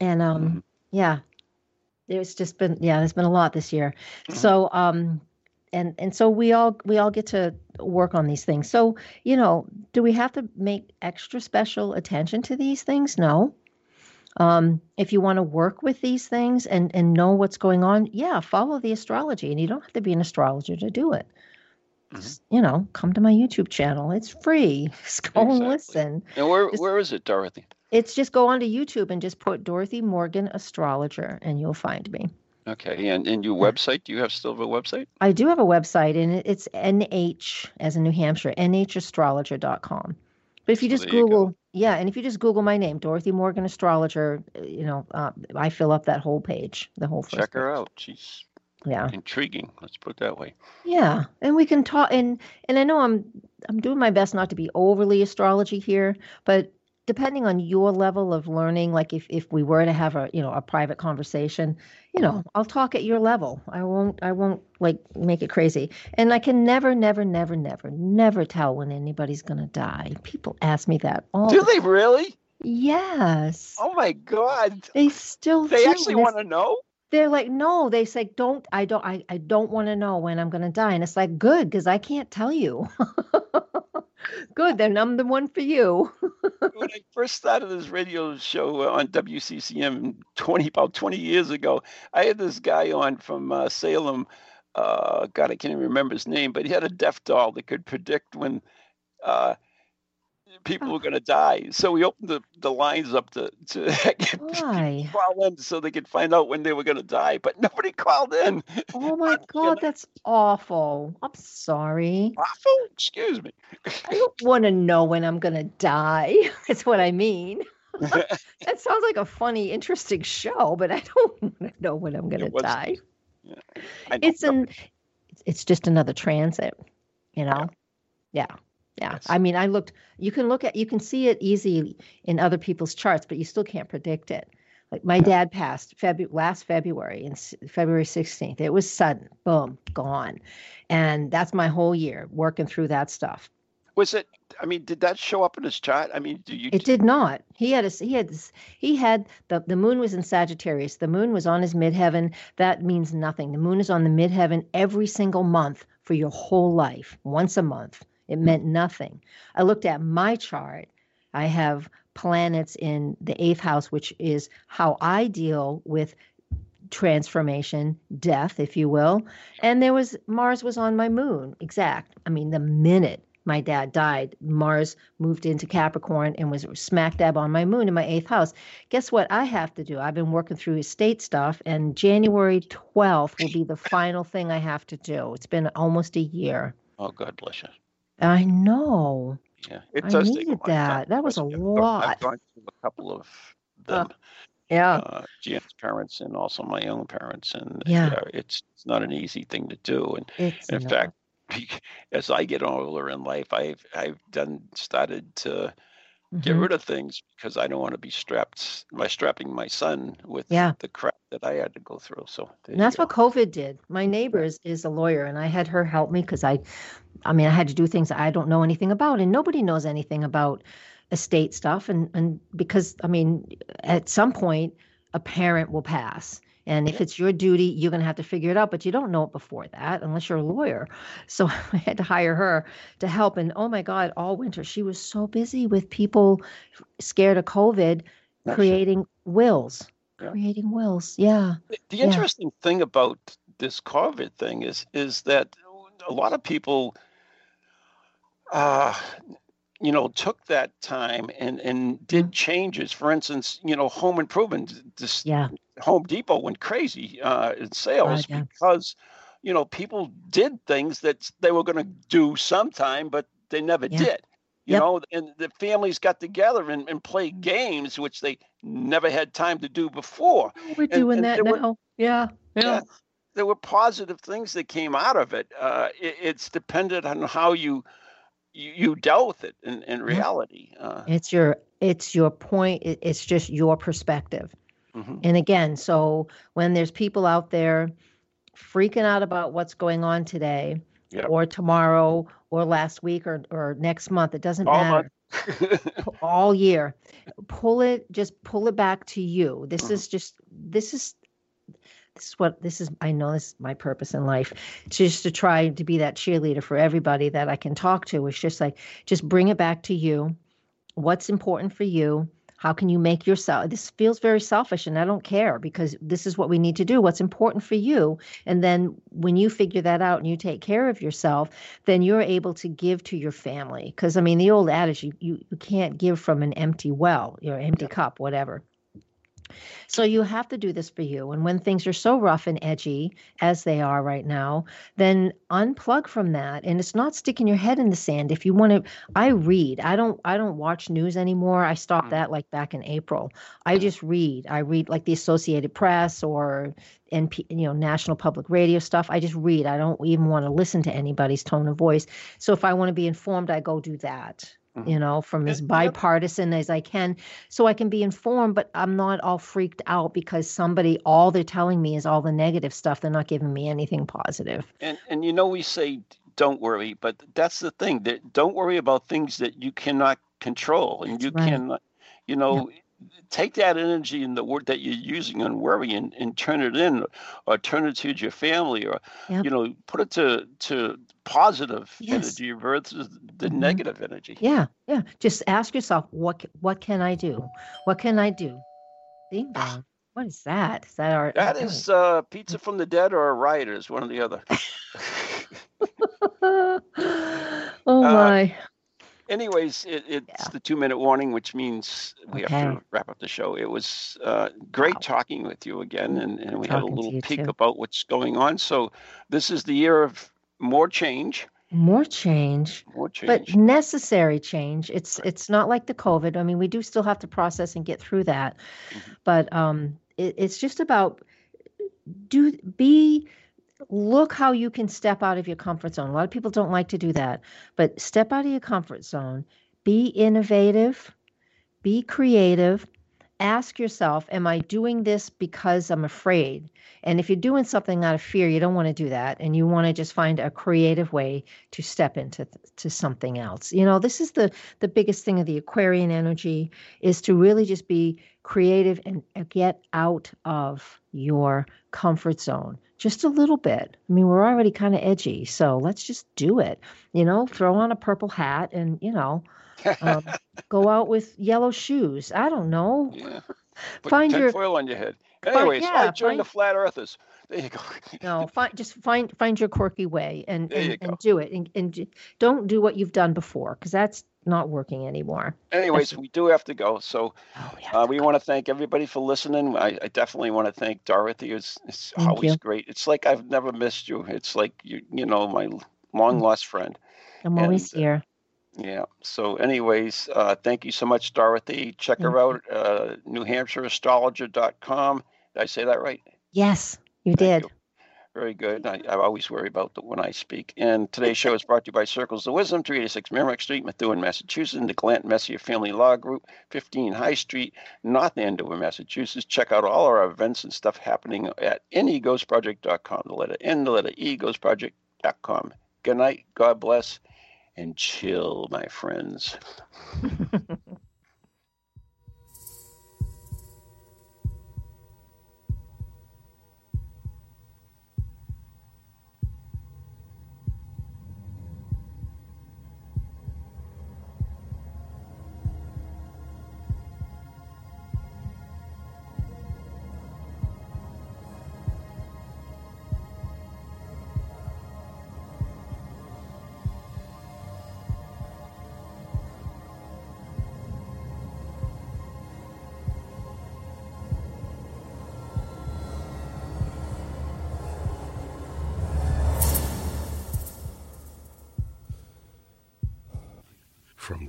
and um, mm-hmm. yeah, there's just been yeah, there's been a lot this year. Mm-hmm. So um, and and so we all we all get to work on these things. So you know, do we have to make extra special attention to these things? No. Um, if you want to work with these things and, and know what's going on, yeah, follow the astrology. And you don't have to be an astrologer to do it. Mm-hmm. Just, you know, come to my YouTube channel. It's free. Just go exactly. and listen. And where just, where is it, Dorothy? It's just go onto YouTube and just put Dorothy Morgan Astrologer and you'll find me. Okay. And, and your website, do you have still have a website? I do have a website, and it's N H, as in New Hampshire, N H astrologer dot com. But if you just so Google, you yeah, and if you just Google my name, Dorothy Morgan Astrologer, you know, uh, I fill up that whole page, the whole first Check her page. out. She's yeah. intriguing. Let's put it that way. Yeah, and we can talk, and and I know I'm I'm doing my best not to be overly astrology here, but depending on your level of learning, like if, if we were to have a, you know, a private conversation, you know, I'll talk at your level. I won't, I won't like make it crazy. And I can never, never, never, never, never tell when anybody's going to die. People ask me that all the time. Do they really? Yes. Oh my God. They still, they actually want to know. They're like, no, they say, don't, I don't, I, I don't want to know when I'm going to die. And it's like, good. 'Cause I can't tell you. Good, then I'm the one for you. When I first started this radio show on W C C M twenty about twenty years ago, I had this guy on from uh, Salem. Uh, God, I can't even remember his name, but he had a deaf doll that could predict when uh, people oh. were going to die. So we opened the, the lines up to, to call in so they could find out when they were going to die, but nobody called in. Oh my God, you know? That's awful. I'm sorry. Awful? Excuse me. I don't want to know when I'm going to die. That's what I mean. That sounds like a funny, interesting show, but I don't want to know when I'm going to die. Yeah. It's an, it's just another transit, you know? Yeah. yeah. Yeah. Yes. I mean, I looked, you can look at, you can see it easy in other people's charts, but you still can't predict it. Like my dad passed Febu- last February, in February sixteenth. It was sudden, boom, gone. And that's my whole year working through that stuff. Was it, I mean, did that show up in his chart? I mean, do you? It did not. He had a, he had, he had the, the moon was in Sagittarius. The moon was on his midheaven. That means nothing. The moon is on the midheaven every single month for your whole life, once a month. It meant nothing. I looked at my chart. I have planets in the eighth house, which is how I deal with transformation, death, if you will. And there was, Mars was on my moon. Exact. I mean, the minute my dad died, Mars moved into Capricorn and was smack dab on my moon in my eighth house. Guess what I have to do? I've been working through estate stuff, and January twelfth will be the final thing I have to do. It's been almost a year. Oh, God bless you. I know. Yeah, it does. I needed that. Time. That was a I've lot. I've gone through a couple of them. Uh, yeah. Uh, Jan's parents and also my own parents. And yeah, yeah it's, it's not an easy thing to do. And, and in fact, as I get older in life, I've I've done started to mm-hmm. get rid of things because I don't want to be strapped by strapping my son with yeah. the crap that I had to go through. So and that's what COVID did. My neighbor is, is a lawyer, and I had her help me because I, I mean, I had to do things I don't know anything about, and nobody knows anything about estate stuff. And and because I mean, at some point, a parent will pass. And if it's your duty, you're going to have to figure it out. But you don't know it before that unless you're a lawyer. So I had to hire her to help. And, oh, my God, all winter, she was so busy with people scared of COVID creating wills, creating wills. Yeah. The interesting yeah. thing about this COVID thing is, is that a lot of people, uh, you know, took that time and, and did changes. For instance, you know, home improvement. This, yeah. Home Depot went crazy uh, in sales uh, yeah. because, you know, people did things that they were going to do sometime, but they never yeah. did, you yep. know, and the families got together and, and played games, which they never had time to do before. We're and, doing and that now. Were, yeah. yeah. Yeah. There were positive things that came out of it. Uh, it it's dependent on how you, you, you dealt with it in, in reality. Uh, it's your, it's your point. It's just your perspective. And again, so when there's people out there freaking out about what's going on today yep. or tomorrow or last week or, or next month, it doesn't all matter. All year. Pull it, just pull it back to you. This mm-hmm. is just, this is, this is what, this is, I know this is my purpose in life. It's just to try to be that cheerleader for everybody that I can talk to. It's just like, just bring it back to you. What's important for you? How can you make yourself, this feels very selfish and I don't care because this is what we need to do, what's important for you. And then when you figure that out and you take care of yourself, then you're able to give to your family. Because I mean, the old adage, you, you, you can't give from an empty well, your empty yeah. cup, whatever. So you have to do this for you. And when things are so rough and edgy as they are right now, then unplug from that. And it's not sticking your head in the sand. If you want to, I read, I don't, I don't watch news anymore. I stopped that like back in April. I just read, I read like the Associated Press or N P, you know, National Public Radio stuff. I just read. I don't even want to listen to anybody's tone of voice. So if I want to be informed, I go do that. You know, from as bipartisan as I can, so I can be informed, but I'm not all freaked out because somebody, all they're telling me is all the negative stuff. They're not giving me anything positive. And, and you know, we say, don't worry, but that's the thing that don't worry about things that you cannot control and that's you right. cannot, you know, yeah. take that energy and the word that you're using on worry and, and turn it in or turn it to your family or, yep. you know, put it to, to positive yes. energy versus the mm-hmm. negative energy. Yeah. Yeah. Just ask yourself, what, what can I do? What can I do? Ding dong. What is that? Is that our, that is uh pizza from the dead or a riot is one or the other. oh my. Uh, Anyways, it, it's yeah. the two-minute warning, which means we okay. have to wrap up the show. It was uh, great wow. talking with you again, and, and we talking had a little peek too. About what's going on. So this is the year of more change. More change, more change, but necessary change. It's right. it's not like the COVID. I mean, we do still have to process and get through that, mm-hmm. but um, it, it's just about do be. Look how you can step out of your comfort zone. A lot of people don't like to do that, but step out of your comfort zone, be innovative, be creative, ask yourself, am I doing this because I'm afraid? And if you're doing something out of fear, you don't want to do that. And you want to just find a creative way to step into to something else. You know, this is the, the biggest thing of the Aquarian energy is to really just be creative and get out of your comfort zone. Just a little bit. I mean, we're already kind of edgy, so let's just do it. You know, throw on a purple hat and, you know, um, go out with yellow shoes. I don't know. Yeah. Put Find tinfoil your foil on your head. Anyways, but, yeah, I joined find, the Flat Earthers. There you go. No, find, just find find your quirky way and, and, and do it. And, and don't do what you've done before, because that's not working anymore. Anyways, that's, we do have to go. So oh, we, uh, we want to thank everybody for listening. I, I definitely want to thank Dorothy. It's, it's thank always you. Great. It's like I've never missed you. It's like, you you know, my long lost friend. I'm always and, here. Yeah. So anyways, uh, thank you so much, Dorothy. Check her out, uh, new hampshire astrologer dot com. Did I say that right? Yes, you thank did. You. Very good. I, I always worry about the when I speak. And today's show is brought to you by Circles of Wisdom, three eighty-six Merrimack Street, Methuen, Massachusetts, the Gallant and Messier Family Law Group, fifteen High Street, North Andover, Massachusetts. Check out all our events and stuff happening at any ghost project dot com. The letter N, the letter E, ghost project dot com. Good night. God bless. And chill, my friends. From